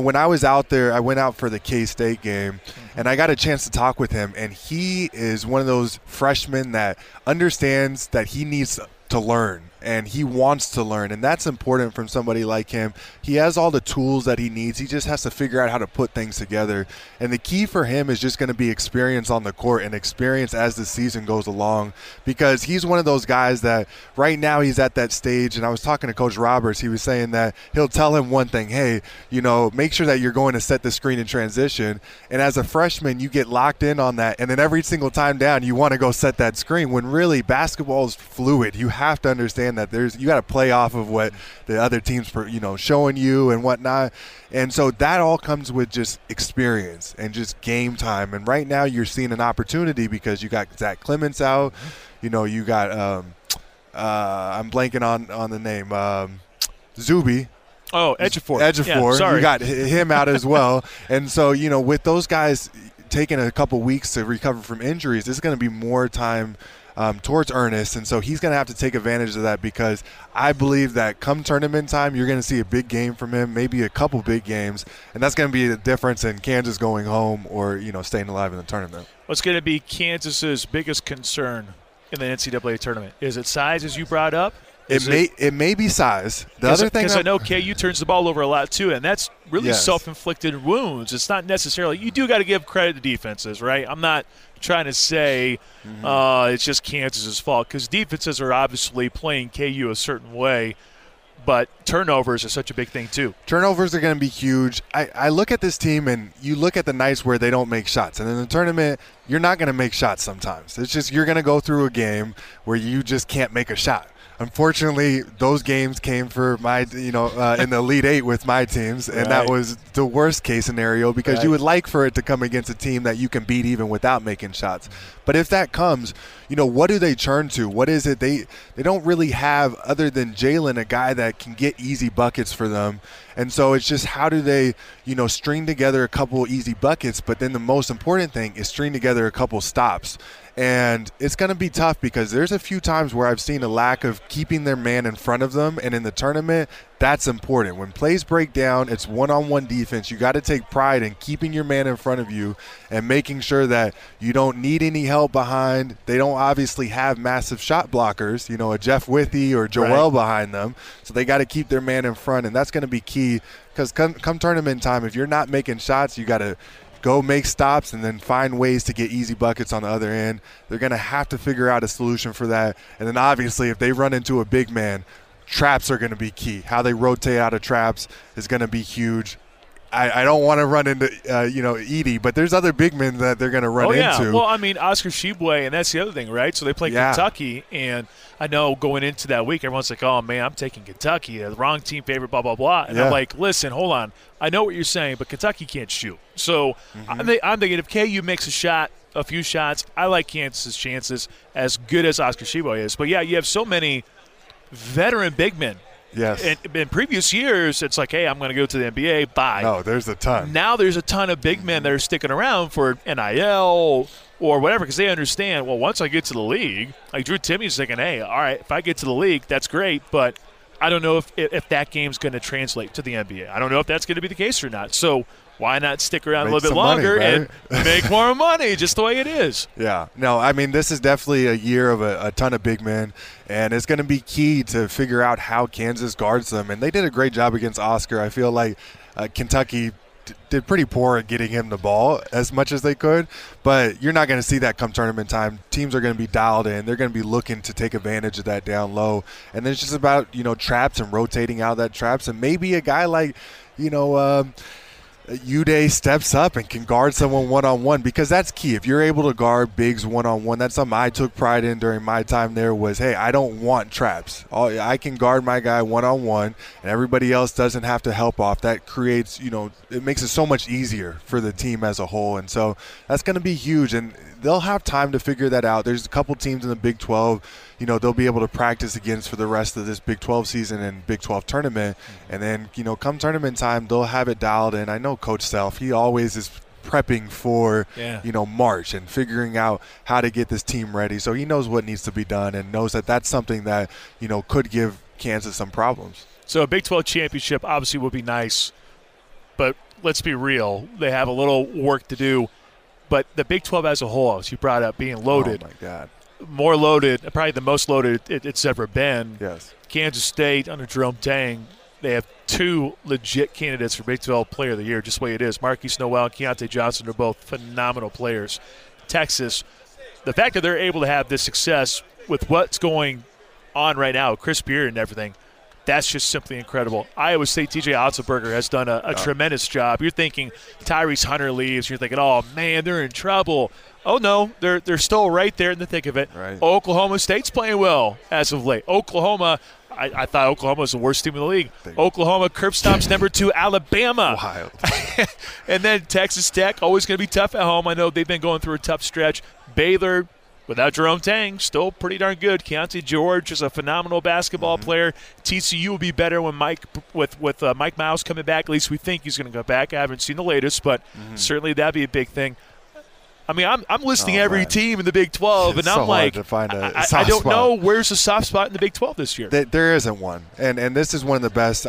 when I was out there, I went out for the K-State game, and I got a chance to talk with him, and he is one of those freshmen that understands that he needs to learn. And he wants to learn, and that's important from somebody like him. He has all the tools that he needs. He just has to figure out how to put things together. And the key for him is just going to be experience on the court and experience as the season goes along because he's one of those guys that right now he's at that stage, and I was talking to Coach Roberts. He was saying that he'll tell him one thing, hey, make sure that you're going to set the screen in transition. And as a freshman, you get locked in on that, and then every single time down you want to go set that screen when really basketball is fluid. You have to understand that you got to play off of what the other teams showing you and whatnot, and so that all comes with just experience and just game time. And right now you're seeing an opportunity because you got Zach Clements out, you got I'm blanking on the name, Zuby. Oh, Ejifor. You got him out as well, and so with those guys taking a couple weeks to recover from injuries, there's going to be more time towards Ernest, and so he's going to have to take advantage of that because I believe that come tournament time, you're going to see a big game from him, maybe a couple big games, and that's going to be the difference in Kansas going home or staying alive in the tournament. What's going to be Kansas's biggest concern in the NCAA tournament? Is it size, as you brought up? It may be size. The other thing, because I know KU turns the ball over a lot too, and that's really self-inflicted wounds. It's not necessarily – you do got to give credit to defenses, right? I'm not trying to say it's just Kansas's fault, because defenses are obviously playing KU a certain way, but turnovers are such a big thing too. Turnovers are going to be huge. I look at this team, and you look at the nights where they don't make shots, and in the tournament you're not going to make shots sometimes. It's just you're going to go through a game where you just can't make a shot. Unfortunately, those games came for my, in the Elite Eight with my teams, and that was the worst case scenario, because you would like for it to come against a team that you can beat even without making shots. But if that comes, what do they turn to? What is it they don't really have, other than Jalen, a guy that can get easy buckets for them. And so it's just how do they, string together a couple easy buckets, but then the most important thing is string together a couple stops. And it's going to be tough, because there's a few times where I've seen a lack of keeping their man in front of them. And in the tournament, that's important. When plays break down, it's one-on-one defense. You got to take pride in keeping your man in front of you and making sure that you don't need any help behind. They don't obviously have massive shot blockers, a Jeff Withey or Joel behind them. So they got to keep their man in front, and that's going to be key, because come tournament time, if you're not making shots, you got to – go make stops and then find ways to get easy buckets on the other end. They're going to have to figure out a solution for that. And then obviously if they run into a big man, traps are going to be key. How they rotate out of traps is going to be huge. I don't want to run into, Edey, but there's other big men that they're going to run into. Well, Oscar Tshiebwe, and that's the other thing, right? So they play Kentucky, and I know going into that week, everyone's like, oh, man, I'm taking Kentucky, the wrong team favorite, blah, blah, blah. And I'm like, listen, hold on. I know what you're saying, but Kentucky can't shoot. So I'm thinking if KU makes a shot, a few shots, I like Kansas's chances, as good as Oscar Tshiebwe is. But, yeah, you have so many veteran big men. Yes. And in previous years, it's like, hey, I'm going to go to the NBA, bye. No, there's a ton. Now there's a ton of big men that are sticking around for NIL or whatever, because they understand, well, once I get to the league, like Drew Timmy's thinking, hey, all right, if I get to the league, that's great, but I don't know if that game's going to translate to the NBA. I don't know if that's going to be the case or not. So why not stick around a little bit longer and make more money, just the way it is? Yeah. No, this is definitely a year of a ton of big men, and it's going to be key to figure out how Kansas guards them. And they did a great job against Oscar. I feel like Kentucky did pretty poor at getting him the ball as much as they could, but you're not going to see that come tournament time. Teams are going to be dialed in. They're going to be looking to take advantage of that down low. And then it's just about, traps and rotating out of that traps. And maybe a guy like, Udeh steps up and can guard someone one-on-one, because that's key. If you're able to guard bigs one-on-one, that's something I took pride in during my time there was, hey, I don't want traps. I can guard my guy one-on-one, and everybody else doesn't have to help off. That creates, it makes it so much easier for the team as a whole. And so that's going to be huge, and they'll have time to figure that out. There's a couple teams in the Big 12, they'll be able to practice against for the rest of this Big 12 season and Big 12 tournament. And then, come tournament time, they'll have it dialed in. I know Coach Self, he always is prepping for, March and figuring out how to get this team ready. So he knows what needs to be done and knows that that's something that, could give Kansas some problems. So a Big 12 championship obviously would be nice, but let's be real. They have a little work to do. But the Big 12 as a whole, as you brought up, being loaded. Oh, my God. More loaded, probably the most loaded it's ever been. Yes. Kansas State under Jerome Tang, they have two legit candidates for Big 12 Player of the Year, just the way it is. Marquise Noel and Keontae Johnson are both phenomenal players. Texas, the fact that they're able to have this success with what's going on right now, Chris Beard and everything, that's just simply incredible. Iowa State, TJ Otzelberger has done a tremendous job. You're thinking Tyrese Hunter leaves. You're thinking, oh, man, they're in trouble. Oh, no, they're still right there in the thick of it. Right. Oklahoma State's playing well as of late. Oklahoma, I thought Oklahoma was the worst team in the league. Oklahoma curb stomps number 2, Alabama. Wild. And then Texas Tech, always going to be tough at home. I know they've been going through a tough stretch. Baylor, without Jerome Tang, still pretty darn good. Keontae George is a phenomenal basketball player. TCU will be better when Mike Miles coming back. At least we think he's going to go back. I haven't seen the latest, but certainly that'd be a big thing. I'm listing every team in the Big 12, and I'm like, I don't know where's the soft spot in the Big 12 this year. There isn't one, and this is one of the best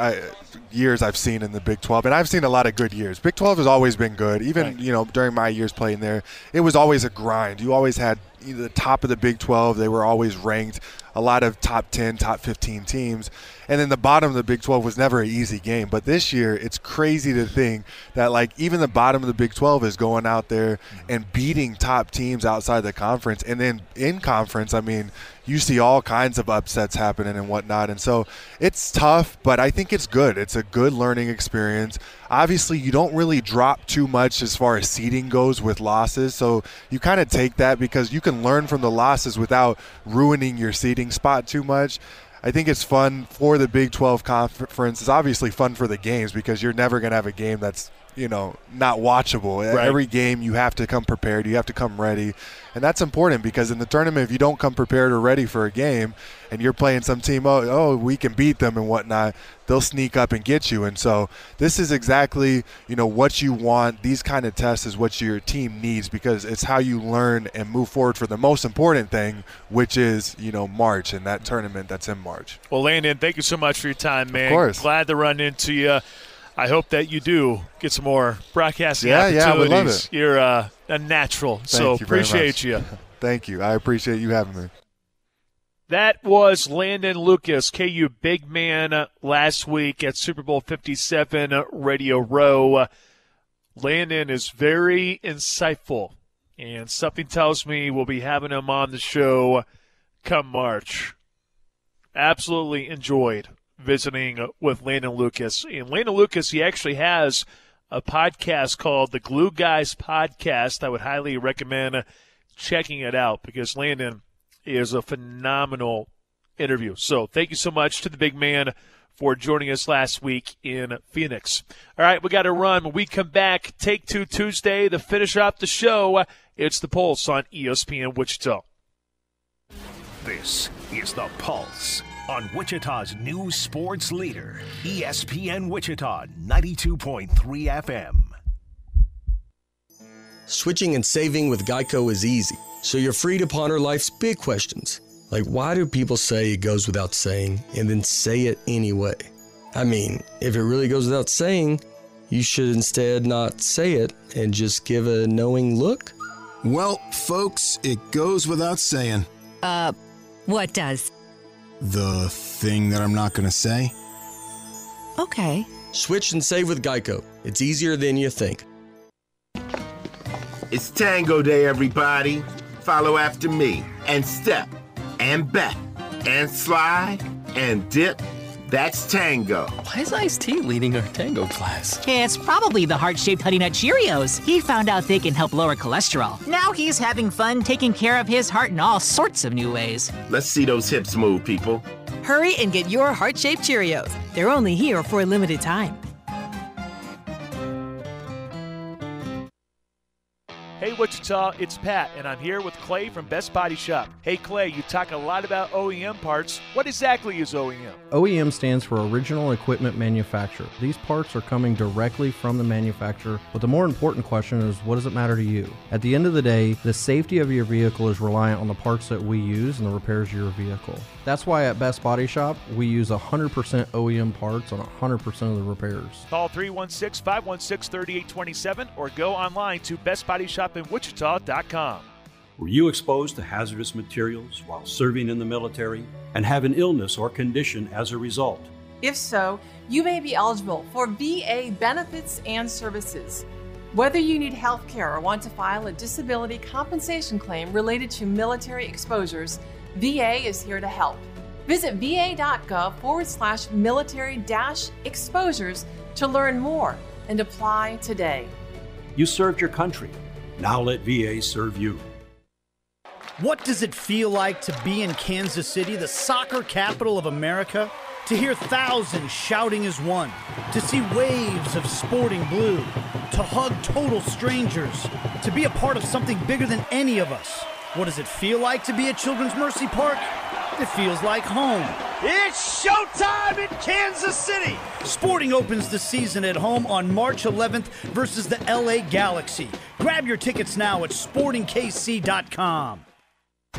years I've seen in the Big 12, and I've seen a lot of good years. Big 12 has always been good, even during my years playing there. It was always a grind. You always had the top of the Big 12. They were always ranked. A lot of top 10, top 15 teams. And then the bottom of the Big 12 was never an easy game. But this year, it's crazy to think that, like, even the bottom of the Big 12 is going out there and beating top teams outside the conference. And then in conference, I mean, you see all kinds of upsets happening and whatnot. And so it's tough, but I think it's good. It's a good learning experience. Obviously, you don't really drop too much as far as seeding goes with losses. So you kind of take that because you can learn from the losses without ruining your seeding spot too much. I think it's fun for the Big 12 conference. It's obviously fun for the games because you're never going to have a game that's, you know, not watchable. Right. Every game you have to come prepared. You have to come ready. And that's important because in the tournament, if you don't come prepared or ready for a game and you're playing some team, oh, we can beat them and whatnot, they'll sneak up and get you. And so this is exactly, you know, what you want. These kind of tests is what your team needs because it's how you learn and move forward for the most important thing, which is, you know, March and that tournament that's in March. Well, Landon, thank you so much for your time, man. Of course. Glad to run into you. I hope that you do get some more broadcasting opportunities. I would love it. You're a natural, so appreciate you. Thank you. I appreciate you having me. That was Landon Lucas, KU big man, last week at Super Bowl 57 Radio Row. Landon is very insightful, and something tells me we'll be having him on the show come March. Absolutely enjoyed visiting with Landon Lucas. And Landon Lucas, he actually has a podcast called The Glue Guys Podcast. I would highly recommend checking it out because Landon is a phenomenal interview. So thank you so much to the big man for joining us last week in Phoenix. All right, we got to run. When we come back, Take Two Tuesday to finish off the show. It's The Pulse on ESPN Wichita. This is The Pulse on Wichita's new sports leader, ESPN Wichita 92.3 FM. Switching and saving with Geico is easy, so you're free to ponder life's big questions, like why do people say it goes without saying and then say it anyway? I mean, if it really goes without saying, you should instead not say it and just give a knowing look? Well, folks, it goes without saying. What does? The thing that I'm not going to say? Okay. Switch and save with Geico. It's easier than you think. It's Tango Day, everybody. Follow after me and step and back and slide and dip. That's tango. Why is Ice-T leading our tango class? It's probably the heart-shaped Honey Nut Cheerios. He found out they can help lower cholesterol. Now he's having fun taking care of his heart in all sorts of new ways. Let's see those hips move, people. Hurry and get your heart-shaped Cheerios. They're only here for a limited time. Hey, Wichita, it's Pat, and I'm here with Clay from Best Body Shop. Hey, Clay, you talk a lot about OEM parts. What exactly is OEM? OEM stands for Original Equipment Manufacturer. These parts are coming directly from the manufacturer, but the more important question is, what does it matter to you? At the end of the day, the safety of your vehicle is reliant on the parts that we use and the repairs of your vehicle. That's why at Best Body Shop, we use 100% OEM parts on 100% of the repairs. Call 316-516-3827 or go online to bestbodyshopinwichita.com. Were you exposed to hazardous materials while serving in the military and have an illness or condition as a result? If so, you may be eligible for VA benefits and services. Whether you need health care or want to file a disability compensation claim related to military exposures, VA is here to help. Visit va.gov/military-exposures to learn more and apply today. You served your country. Now let VA serve you. What does it feel like to be in Kansas City, the soccer capital of America? To hear thousands shouting as one, to see waves of sporting blue, to hug total strangers, to be a part of something bigger than any of us. What does it feel like to be at Children's Mercy Park? It feels like home. It's showtime in Kansas City! Sporting opens the season at home on March 11th versus the LA Galaxy. Grab your tickets now at sportingkc.com.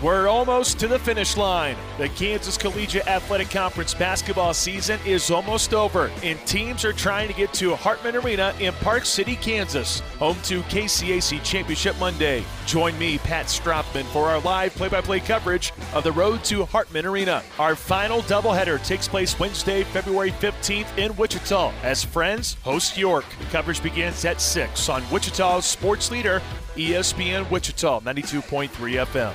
We're almost to the finish line. The Kansas Collegiate Athletic Conference basketball season is almost over, and teams are trying to get to Hartman Arena in Park City, Kansas, home to KCAC Championship Monday. Join me, Pat Stropman, for our live play-by-play coverage of the road to Hartman Arena. Our final doubleheader takes place Wednesday, February 15th in Wichita as Friends host York. Coverage begins at 6 on Wichita's sports leader, ESPN Wichita, 92.3 FM.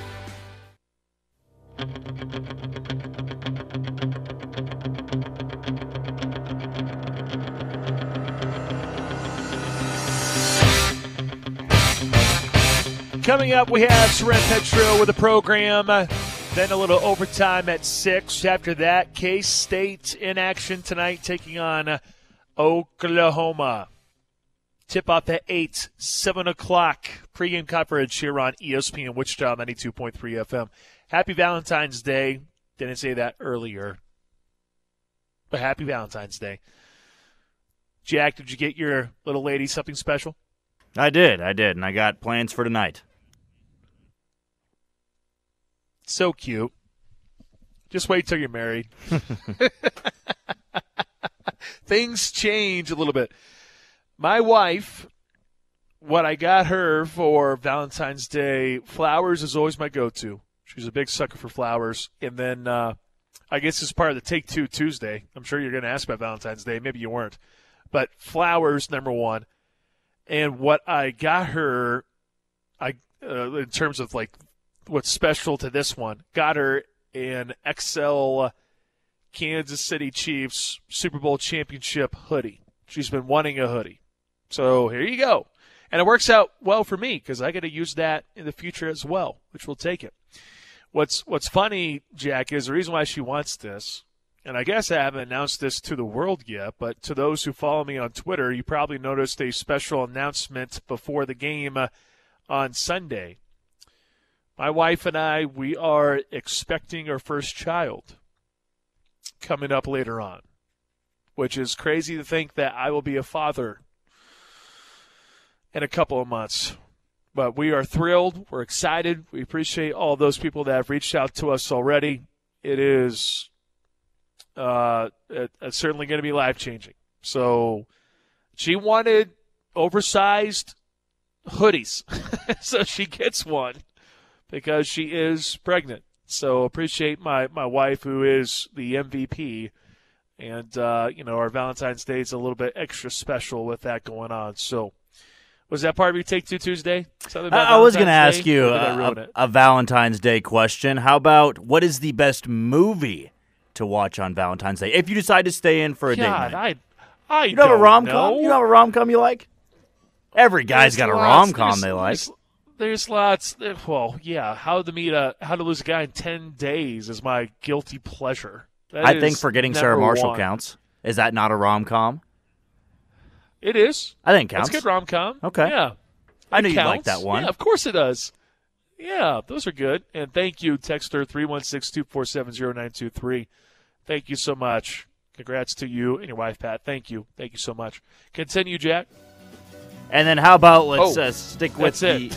Coming up, we have Seren Petro with the program, then a little overtime at 6. After that, K-State in action tonight, taking on Oklahoma. Tip-off at 8, 7 o'clock. Pre-game coverage here on ESPN Wichita, 92.3 FM. Happy Valentine's Day. Didn't say that earlier, but happy Valentine's Day. Jack, did you get your little lady something special? I did, and I got plans for tonight. So cute. Just wait till you're married. Things change a little bit. My wife, what I got her for Valentine's Day, flowers is always my go-to. She's a big sucker for flowers. And then I guess it's part of the Take Two Tuesday. I'm sure you're going to ask about Valentine's Day. Maybe you weren't. But flowers, number one. And what I got her, in terms of like what's special to this one, got her an XL Kansas City Chiefs Super Bowl championship hoodie. She's been wanting a hoodie. So here you go. And it works out well for me because I get to use that in the future as well, which will take it. What's funny, Jack, is the reason why she wants this, and I guess I haven't announced this to the world yet, but to those who follow me on Twitter, you probably noticed a special announcement before the game on Sunday. My wife and I, we are expecting our first child coming up later on, which is crazy to think that I will be a father in a couple of months. But we are thrilled. We're excited. We appreciate all those people that have reached out to us already. It is it's certainly going to be life-changing. So she wanted oversized hoodies. So she gets one because she is pregnant. So appreciate my wife, who is the MVP. And, our Valentine's Day is a little bit extra special with that going on. So. Was that part of your Take Two Tuesday? I was going to ask you a Valentine's Day question. How about what is the best movie to watch on Valentine's Day if you decide to stay in for a date night? You don't have a rom-com? You don't have a rom-com you like? Every guy's got a rom-com they like. There's lots. Well, yeah. How to Lose a Guy in 10 Days is my guilty pleasure. I think Forgetting Sarah Marshall counts. Is that not a rom-com? It is. I think it counts. It's a good rom-com. Okay. Yeah. I knew you liked that one. Yeah, of course it does. Yeah, those are good. And thank you, Texter 316-247-0923. Thank you so much. Congrats to you and your wife, Pat. Thank you. Thank you so much. Continue, Jack. And then how about let's stick with the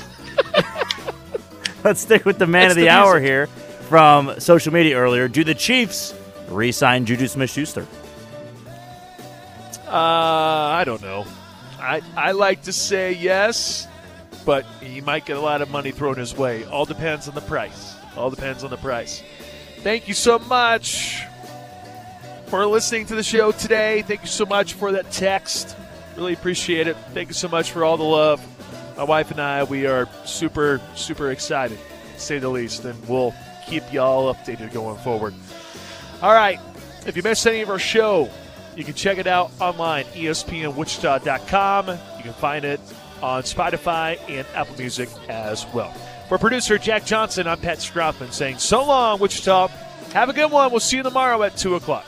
man of the hour here from social media earlier. Do the Chiefs re-sign Juju Smith-Schuster? I don't know. I like to say yes, but he might get a lot of money thrown his way. All depends on the price. Thank you so much for listening to the show today. Thank you so much for that text. Really appreciate it. Thank you so much for all the love. My wife and I, we are super, super excited, to say the least, and we'll keep y'all updated going forward. All right. If you missed any of our show, you can check it out online, ESPNWichita.com. You can find it on Spotify and Apple Music as well. For producer Jack Johnson, I'm Pat Stropman saying so long, Wichita. Have a good one. We'll see you tomorrow at 2 o'clock.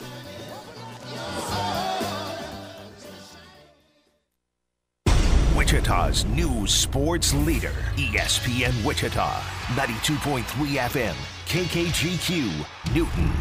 Wichita's new sports leader, ESPN Wichita, 92.3 FM, KKGQ, Newton.